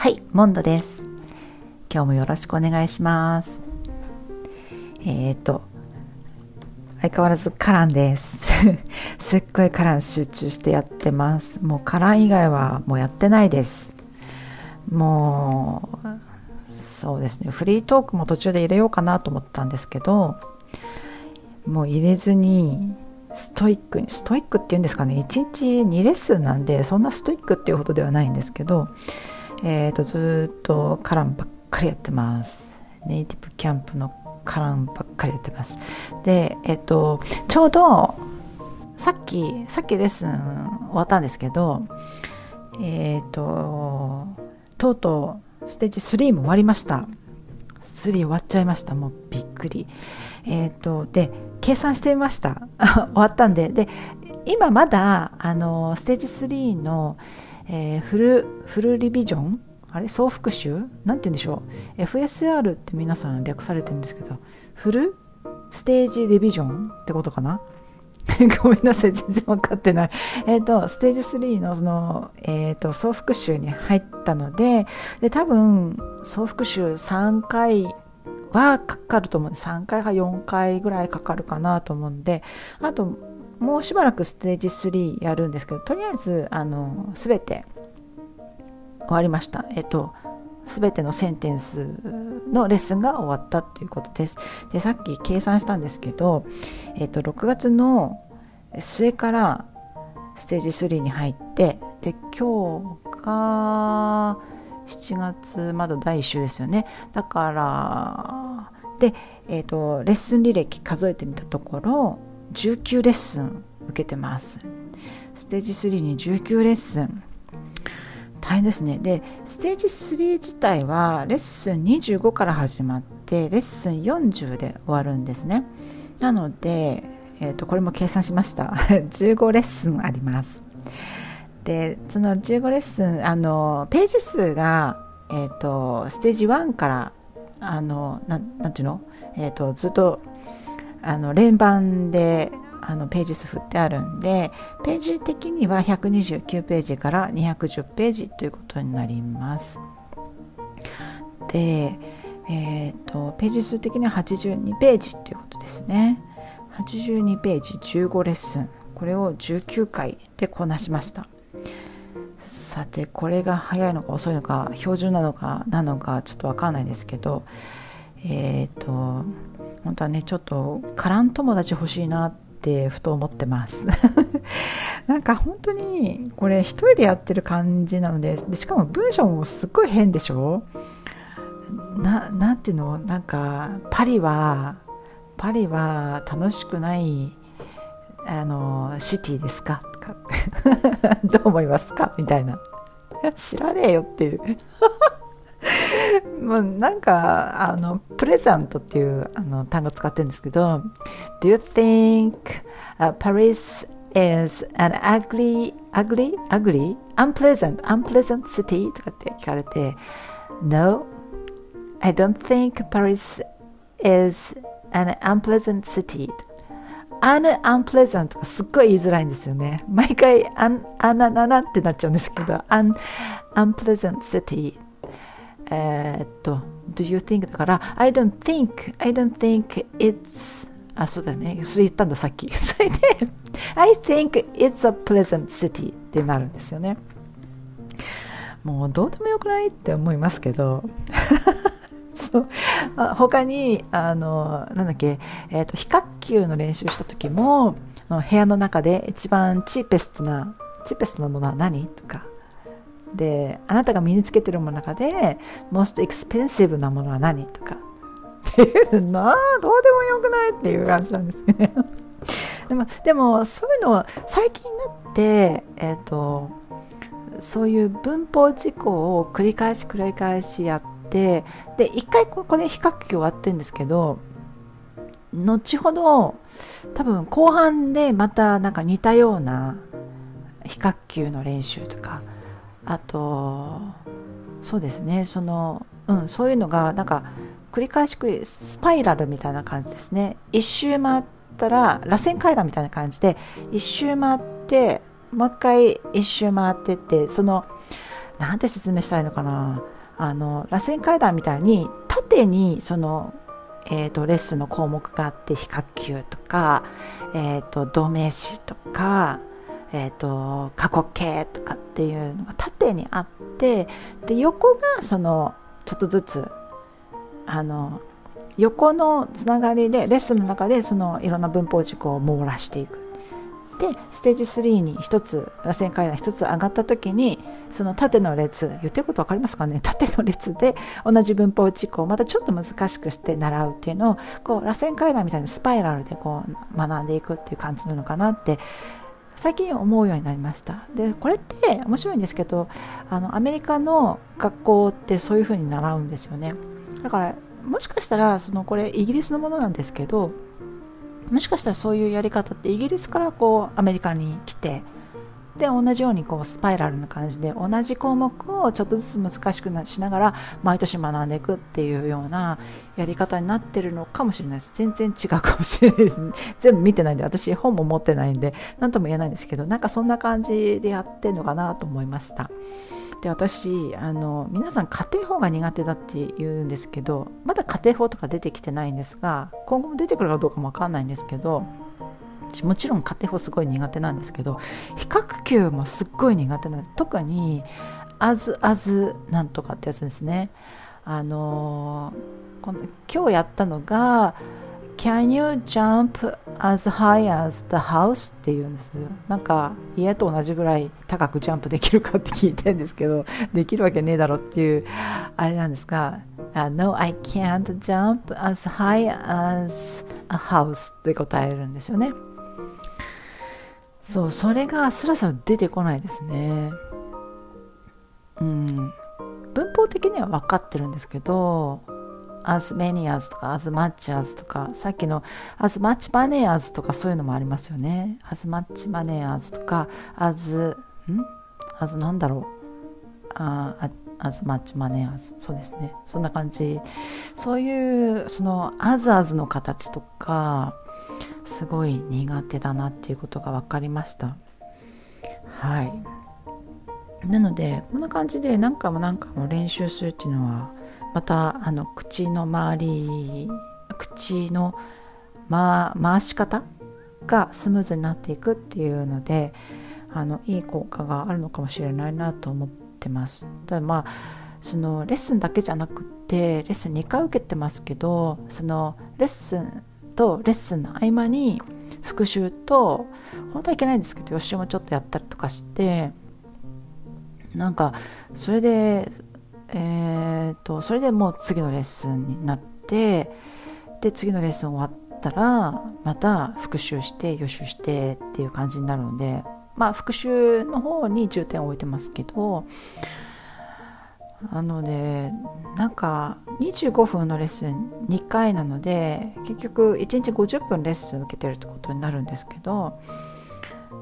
はい、モンドです。今日もよろしくお願いします。相変わらずカランです。すっごいカラン集中してやってます。もうカラン以外はもうやってないです。もうそうですね。フリートークも途中で入れようかなと思ったんですけど、もう入れずにストイックっていうんですかね、1日2レッスンなんでそんなストイックっていうほどではないんですけど、ずっとカランばっかりやってます。ネイティブキャンプのカランばっかりやってます。で、ちょうどさっきレッスン終わったんですけど、とうとうステージ3も終わりました。3終わっちゃいました。もうびっくり。で計算してみました終わったんで。で今まだステージ3の、フルリビジョン、あれ総復習なんて言うんでしょう、 FSR って皆さん略されてるんですけど、フルステージリビジョンってことかなごめんなさい、全然分かってないステージ3の総復習に入ったので、で多分総復習3回はかかると思う。3回か4回ぐらいかかるかなと思うんで、あともうしばらくステージ3やるんですけど、とりあえずすべて終わりました。すべてのセンテンスのレッスンが終わったということです。でさっき計算したんですけど、6月の末からステージ3に入って、で今日が7月まだ第1週ですよね。だからで、レッスン履歴数えてみたところ19レッスン受けてます。ステージ3に19レッスン、大変ですね。でステージ3自体はレッスン25から始まってレッスン40で終わるんですね。なので、これも計算しました15レッスンあります。でその15レッスンページ数が、ステージ1からなんていうの、ずっと連番でページ数振ってあるんで、ページ的には129ページから210ページということになります。で、ページ数的には82ページということですね。82ページ15レッスン、これを19回でこなしました。さてこれが早いのか遅いのか標準なのかちょっと分かんないですけど、本当はねちょっとカラン友達欲しいなってふと思ってますなんか本当にこれ一人でやってる感じなの でしかも文章もすっごい変でしょ。なんていうの、なんかパリは楽しくないシティですかどう思いますかみたいな、知らねえよっていうもうなんかプレザントっていう単語使ってるんですけど、 Do you think Paris is an ugly unpleasant city? とかって聞かれて No, I don't think Paris is an unpleasant city。unpleasant とかすっごい言いづらいんですよね。毎回あなってなっちゃうんですけど、unpleasant city。do you think だから、I don't think it's あ、そうだね。それ言ったんださっき。それで、I think it's a pleasant city ってなるんですよね。もうどうでもよくないって思いますけど。そう他に非角球の練習した時も部屋の中で一番チーペストなものは何とかで、あなたが身につけてるものの中で most expensive なものは何とかっていうのはどうでもよくないっていう感じなんですねでもそういうのは最近になってそういう文法事項を繰り返しやって、で一回ここで比較級終わってるんですけど、後ほど多分後半でまたなんか似たような比較級の練習とか、あとそうですね、そういうのがなんか繰り返しスパイラルみたいな感じですね。一周回ったら螺旋階段みたいな感じで一周回ってもう一回一周回ってって、なんて説明したいのかな、螺旋階段みたいに縦にその、レッスンの項目があって、比較級とか、動名詞とか、過去形とかっていうのが縦にあって、で横がそのちょっとずつ横のつながりでレッスンの中でそのいろんな文法事項を網羅していく。でステージ3に1つ螺旋階段1つ上がった時に、その縦の列、言ってること分かりますかね、縦の列で同じ文法事項をまたちょっと難しくして習うっていうのを、こう螺旋階段みたいなスパイラルでこう学んでいくっていう感じなのかなって最近思うようになりました。でこれって面白いんですけど、アメリカの学校ってそういう風に習うんですよね。だからもしかしたらこれイギリスのものなんですけど、もしかしたらそういうやり方ってイギリスからこうアメリカに来て、で同じようにこうスパイラルな感じで同じ項目をちょっとずつ難しくしながら毎年学んでいくっていうようなやり方になってるのかもしれないです。全然違うかもしれないです、ね、全部見てないんで、私本も持ってないんで何とも言えないんですけど、なんかそんな感じでやってるのかなと思いました。で私皆さん家庭法が苦手だって言うんですけど、まだ家庭法とか出てきてないんですが、今後も出てくるかどうかも分かんないんですけど、もちろん家庭法すごい苦手なんですけど、比較級もすっごい苦手なんです。特にas なんとかってやつですね。今日やったのが Can you jump as high as the house っていうんです。なんか家と同じぐらい高くジャンプできるかって聞いてるんですけど、できるわけねえだろっていうあれなんですが、No, I can't jump as high as a house って答えるんですよね。そう、それがスラスラ出てこないですね。文法的には分かってるんですけど、as many as とか as much as とか、さっきの as much money as とかそういうのもありますよね。 as much money as とか as なんだろう、as much money as、 そうですね、そんな感じ。そういうその as の形とかすごい苦手だなっていうことが分かりました。はい、なのでこんな感じで何回も何回も練習するっていうのは、また口の周り、口の、回し方がスムーズになっていくっていうので、いい効果があるのかもしれないなと思ってます。ただそのレッスンだけじゃなくて、レッスン2回受けてますけど、そのレッスンとレッスンの合間に復習と、本当はいけないんですけど予習もちょっとやったりとかして、なんかそれでそれでもう次のレッスンになって、で次のレッスン終わったらまた復習して予習してっていう感じになるので、復習の方に重点を置いてますけど、なのでなんか25分のレッスン2回なので、結局1日50分レッスン受けてるってことになるんですけど、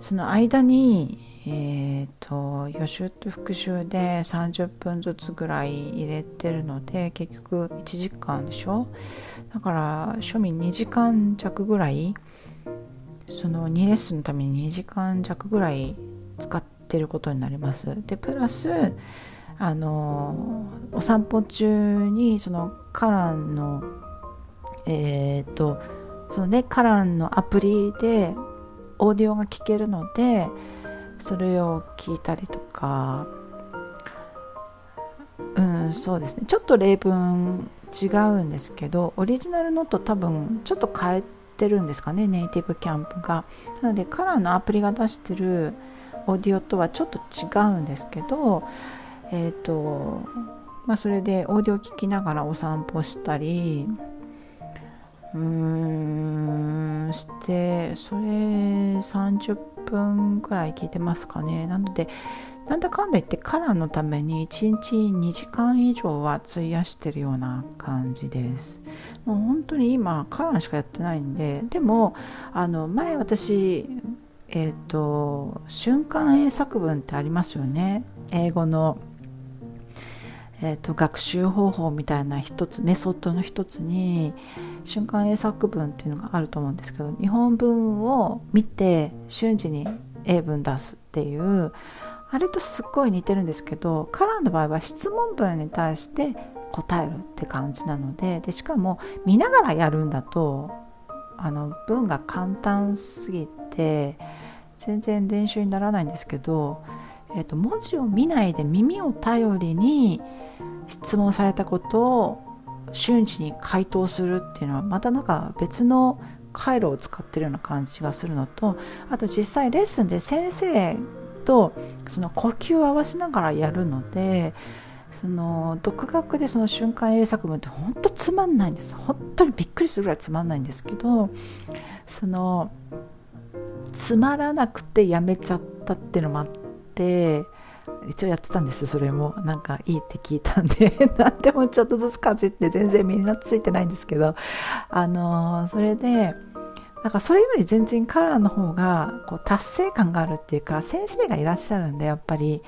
その間に予習と復習で30分ずつぐらい入れてるので、結局1時間でしょ。だから庶民2時間弱ぐらい、その2レッスンのために2時間弱ぐらい使ってることになります。でプラスお散歩中にそのカランのカランのアプリでオーディオが聴けるので、それを聞いたりとか、そうですね、ちょっと例文違うんですけど、オリジナルのと多分ちょっと変えてるんですかね、ネイティブキャンプが。なのでカラーのアプリが出してるオーディオとはちょっと違うんですけど、それでオーディオ聞きながらお散歩したりして、それ30分くらい聞いてますかね。なのでなんだかんだ言ってカラーのために1日2時間以上は費やしてるような感じです。もう本当に今カラーしかやってないんで。でも前私、瞬間英作文ってありますよね、英語の、学習方法みたいな一つ、メソッドの一つに瞬間英作文っていうのがあると思うんですけど、日本文を見て瞬時に英文出すっていうあれとすっごい似てるんですけど、カラーの場合は質問文に対して答えるって感じなの でしかも見ながらやるんだと文が簡単すぎて全然練習にならないんですけど、文字を見ないで耳を頼りに質問されたことを瞬時に回答するっていうのはまたなんか別の回路を使ってるような感じがするのと、あと実際レッスンで先生とその呼吸を合わせながらやるので、その独学でその瞬間英作文って本当つまんないんです。本当にびっくりするぐらいつまんないんですけど、そのつまらなくてやめちゃったっていうのもあって、一応やってたんです。それもなんかいいって聞いたんで何でもちょっとずつかじって全然みんなついてないんですけど、それでなんかそれより全然カラーの方がこう達成感があるっていうか、先生がいらっしゃるんでやっぱり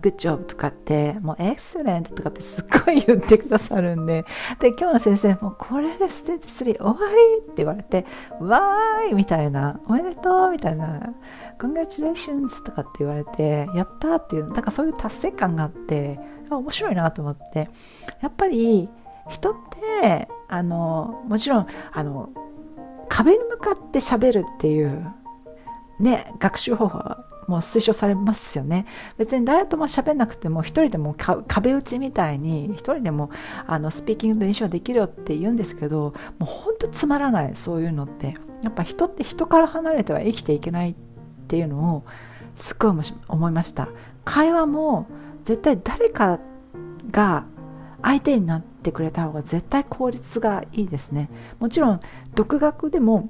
グッジョブとかってもうエクセレントとかってすっごい言ってくださるんで、で今日の先生もこれでステージ3終わりって言われて、わーいみたいな、おめでとうみたいな、コングラチュレーションズとかって言われて、やったっていう、なんかそういう達成感があって面白いなと思って、やっぱり人ってもちろん壁に向かって喋るっていう、ね、学習方法はもう推奨されますよね。別に誰とも喋んなくても一人でも壁打ちみたいに一人でもスピーキングの練習はできるよって言うんですけど、もうほんとつまらない。そういうのってやっぱ人って人から離れては生きていけないっていうのをすっごい思いました。会話も絶対誰かが相手になってくれた方が絶対効率がいいですね。もちろん独学でも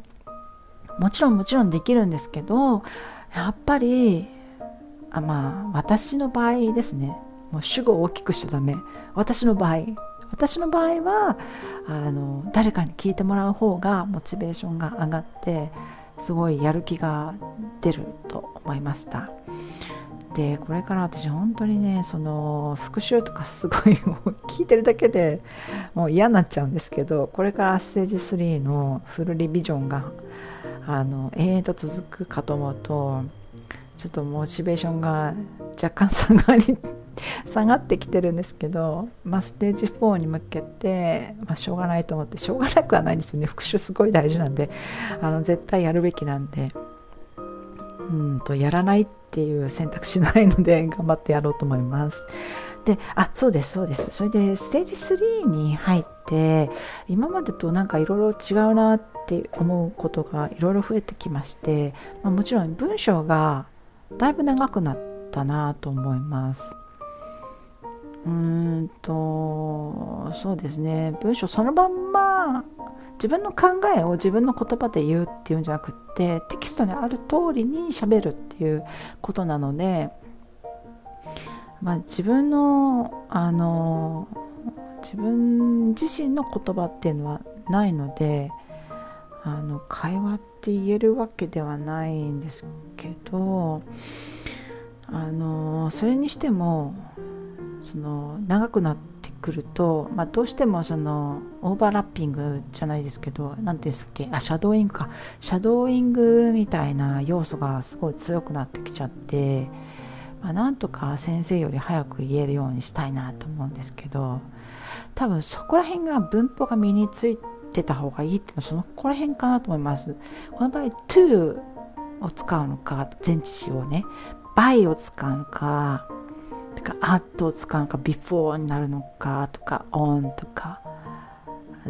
もちろんできるんですけど、やっぱり私の場合ですね、もう主語を大きくしちゃダメ。私の場合は誰かに聞いてもらう方がモチベーションが上がってすごいやる気が出ると思いました。でこれから私本当にね、その復習とかすごい聞いてるだけでもう嫌になっちゃうんですけど、これからステージ3のフルリビジョンが永遠と続くかと思うと、ちょっとモチベーションが若干下がってきてるんですけど、ステージ4に向けて、しょうがないと思って、しょうがなくはないんですよね。復習すごい大事なんで絶対やるべきなんで、やらないっていう選択肢ないので頑張ってやろうと思います。でそうですそれでステージ3に入って、今までとなんかいろいろ違うなって思うことがいろいろ増えてきまして、もちろん文章がだいぶ長くなったなと思います。そうですね、文章そのまんま自分の考えを自分の言葉で言うっていうんじゃなくて、テキストにある通りに喋るっていうことなので、自分の自分自身の言葉っていうのはないので、会話って言えるわけではないんですけど、それにしてもその長くなってくると、どうしてもそのオーバーラッピングじゃないですけど、何ですっけ、シャドーイングみたいな要素がすごい強くなってきちゃって、なんとか先生より早く言えるようにしたいなと思うんですけど、多分そこら辺が文法が身についてた方がいいっていうのはそのこら辺かなと思います。この場合 to を使うのか、前置詞をね、by を使うのか、at を使うのか before になるのかとか on とか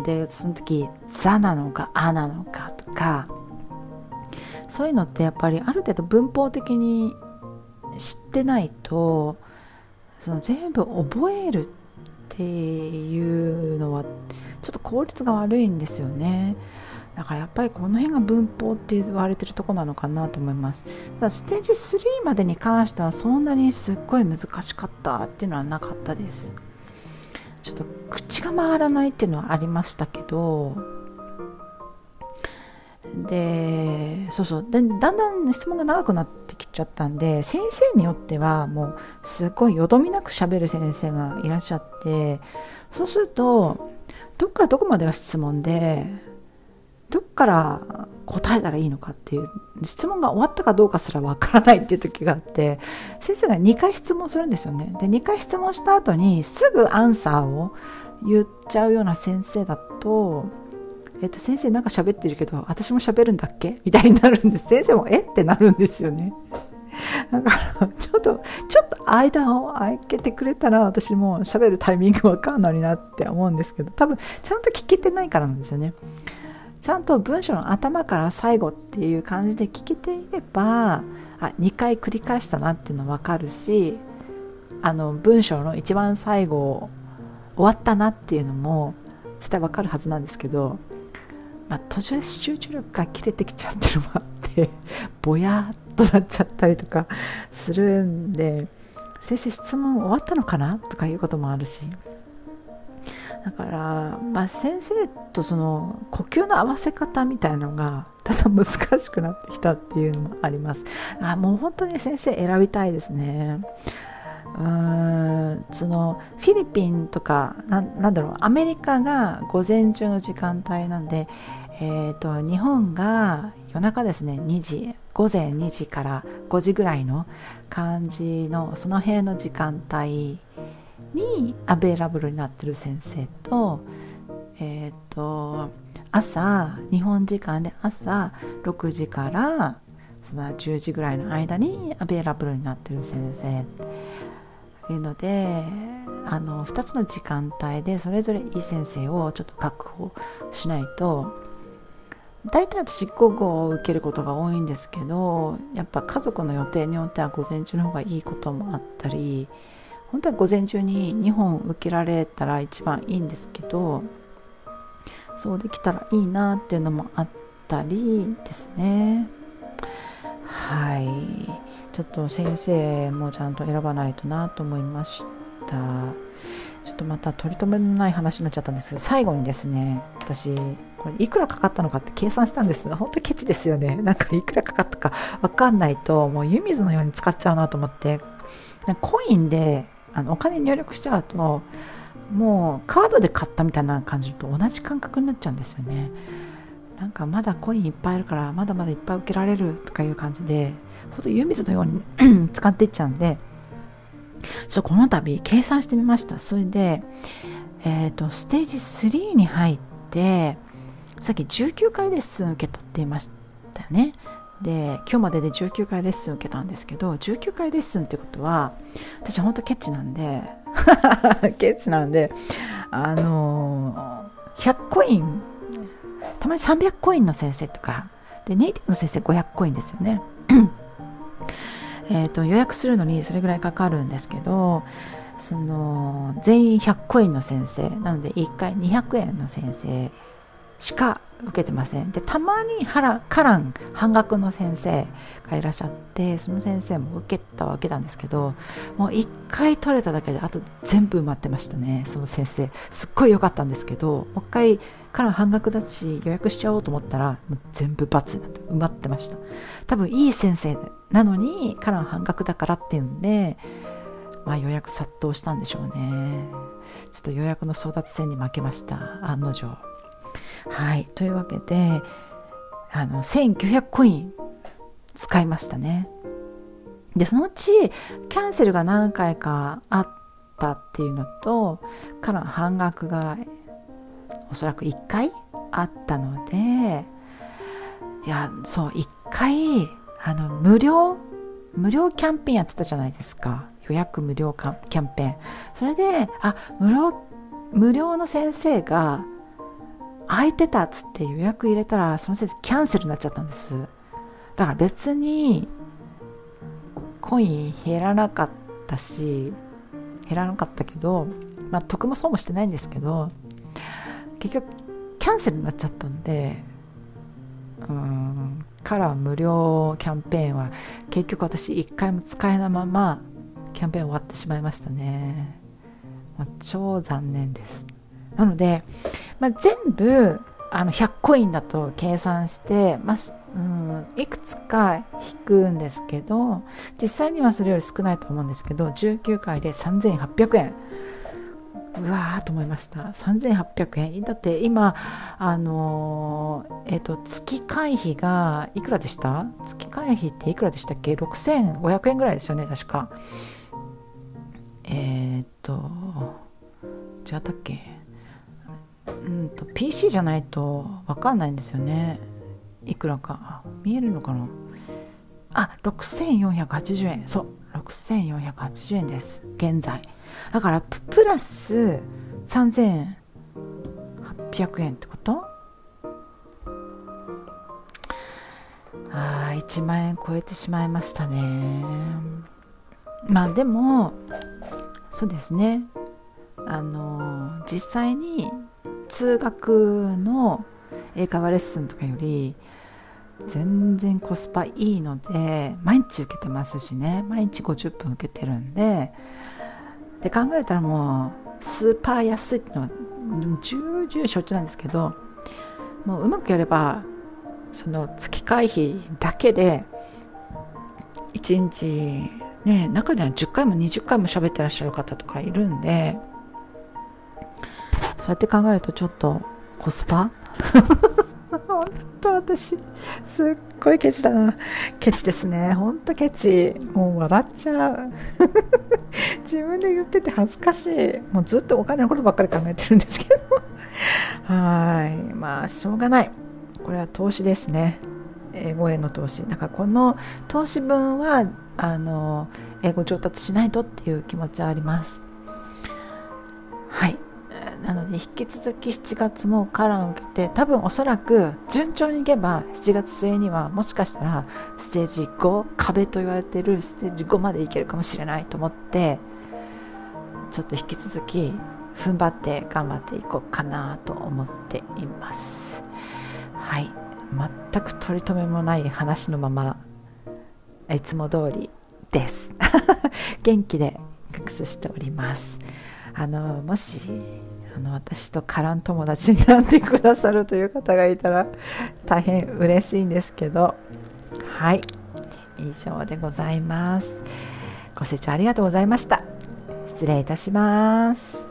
で、その時 the なのか a なのかとか、そういうのってやっぱりある程度文法的に知ってないと、その全部覚えるっていうのはちょっと効率が悪いんですよね。だからやっぱりこの辺が文法って言われてるとこなのかなと思います。ただステージ3までに関してはそんなにすっごい難しかったっていうのはなかったです。ちょっと口が回らないっていうのはありましたけど、ででだんだん質問が長くなってきちゃったんで、先生によってはもうすごいよどみなく喋る先生がいらっしゃって、そうするとどっからどこまでが質問で、どっから答えたらいいのかっていう、質問が終わったかどうかすらわからないっていう時があって、先生が2回質問するんですよね。で2回質問した後にすぐアンサーを言っちゃうような先生だと、先生なんか喋ってるけど私も喋るんだっけみたいになるんです。先生もえってなるんですよね。だからちょっと間を空けてくれたら私も喋るタイミングわかんのになって思うんですけど、多分ちゃんと聞けてないからなんですよね。ちゃんと文章の頭から最後っていう感じで聞けていれば、あ、2回繰り返したなっていうの分かるし、文章の一番最後終わったなっていうのも絶対分かるはずなんですけど、途中で集中力が切れてきちゃってるのもあってぼやっとなっちゃったりとかするんで、先生質問終わったのかなとかいうこともあるし、だから、先生とその呼吸の合わせ方みたいなのがだんだん難しくなってきたっていうのもあります。もう本当に先生選びたいですね。そのフィリピンとかなんだろうアメリカが午前中の時間帯なんで、日本が夜中ですね、午前2時から5時ぐらいの感じのその辺の時間帯にアベイラブルになってる先生と、朝日本時間で朝6時からその10時ぐらいの間にアベイラブルになってる先生というので、2つの時間帯でそれぞれいい先生をちょっと確保しないと。大体私午後を受けることが多いんですけど、やっぱ家族の予定によっては午前中の方がいいこともあったり、本当は午前中に2本受けられたら一番いいんですけど、そうできたらいいなっていうのもあったりですね。はい、ちょっと先生もちゃんと選ばないとなと思いました。ちょっとまた取り留めのない話になっちゃったんですけど、最後にですね、私これいくらかかったのかって計算したんですが、本当ケチですよね。なんかいくらかかったか分かんないともう湯水のように使っちゃうなと思って、コインでお金入力しちゃうともうカードで買ったみたいな感じと同じ感覚になっちゃうんですよね。なんかまだコインいっぱいあるからまだまだいっぱい受けられるとかいう感じで、ほんと湯水のように使っていっちゃうんで、ちょっとこの度計算してみました。それで、ステージ3に入って、さっき19回レッスン受けたって言いましたよね。で今日までで19回レッスン受けたんですけど、19回レッスンってことは、私ほんとケチなんで100コイン、たまに300コインの先生とかで、ネイティブの先生500コインですよね予約するのにそれぐらいかかるんですけど、その全員100コインの先生なので1回200円の先生しか受けてません。でたまに半額の先生がいらっしゃって、その先生も受けたわけなんですけど、もう1回取れただけであと全部埋まってましたね。その先生すっごい良かったんですけど、もう1回から半額だし予約しちゃおうと思ったらもう全部×になって埋まってました。多分いい先生なのにから半額だからっていうんで、予約殺到したんでしょうね。ちょっと予約の争奪戦に負けました、案の定。はい、というわけで1900コイン使いましたね。でそのうちキャンセルが何回かあったっていうのと、から半額がおそらく1回あったので、1回無料キャンペーンやってたじゃないですか。予約無料キャンペーン。それで無料の先生が空いてたっつって予約入れたら、その先生キャンセルになっちゃったんです。だから別にコイン減らなかったけど、得も損もしてないんですけど、結局キャンセルになっちゃったんで、から無料キャンペーンは結局私1回も使えないままキャンペーン終わってしまいましたね。超残念です。なので、全部100コインだと計算して、いくつか引くんですけど、実際にはそれより少ないと思うんですけど、19回で3800円うわーと思いました。3800円だって、今月会費がいくらでした？月会費っていくらでしたっけ？6500円ぐらいですよね、確か。違ったっけ？PC じゃないと分かんないんですよね、いくらか。見えるのかなあ。6480円、そう6480円です現在だから、プラス3800円ってこと？1万円超えてしまいましたね。まあでもそうですね、実際に通学の英会話レッスンとかより全然コスパいいので、毎日受けてますしね、毎日50分受けてるんで、で考えたらもうスーパー安いってのは重々承知なんですけど、もううまくやればその月会費だけで1日ね、中には10回も20回も喋ってらっしゃる方とかいるんで、そうやって考えるとちょっとコスパ本当私すっごいケチだな。ケチですね、本当ケチ、もう笑っちゃう自分で言ってて恥ずかしい。もうずっとお金のことばっかり考えてるんですけどはい、まあしょうがない、これは投資ですね、英語への投資だから、この投資分は英語上達しないとっていう気持ちはあります。はい、なので引き続き7月もカラーを受けて、多分おそらく順調にいけば7月末にはもしかしたらステージ5、壁と言われているステージ5までいけるかもしれないと思って、ちょっと引き続き踏ん張って頑張っていこうかなと思っています。はい、全く取り留めもない話のままいつも通りです元気で学習しております。もし私とカラン友達になってくださるという方がいたら大変嬉しいんですけど、はい、以上でございます。ご清聴ありがとうございました。失礼いたします。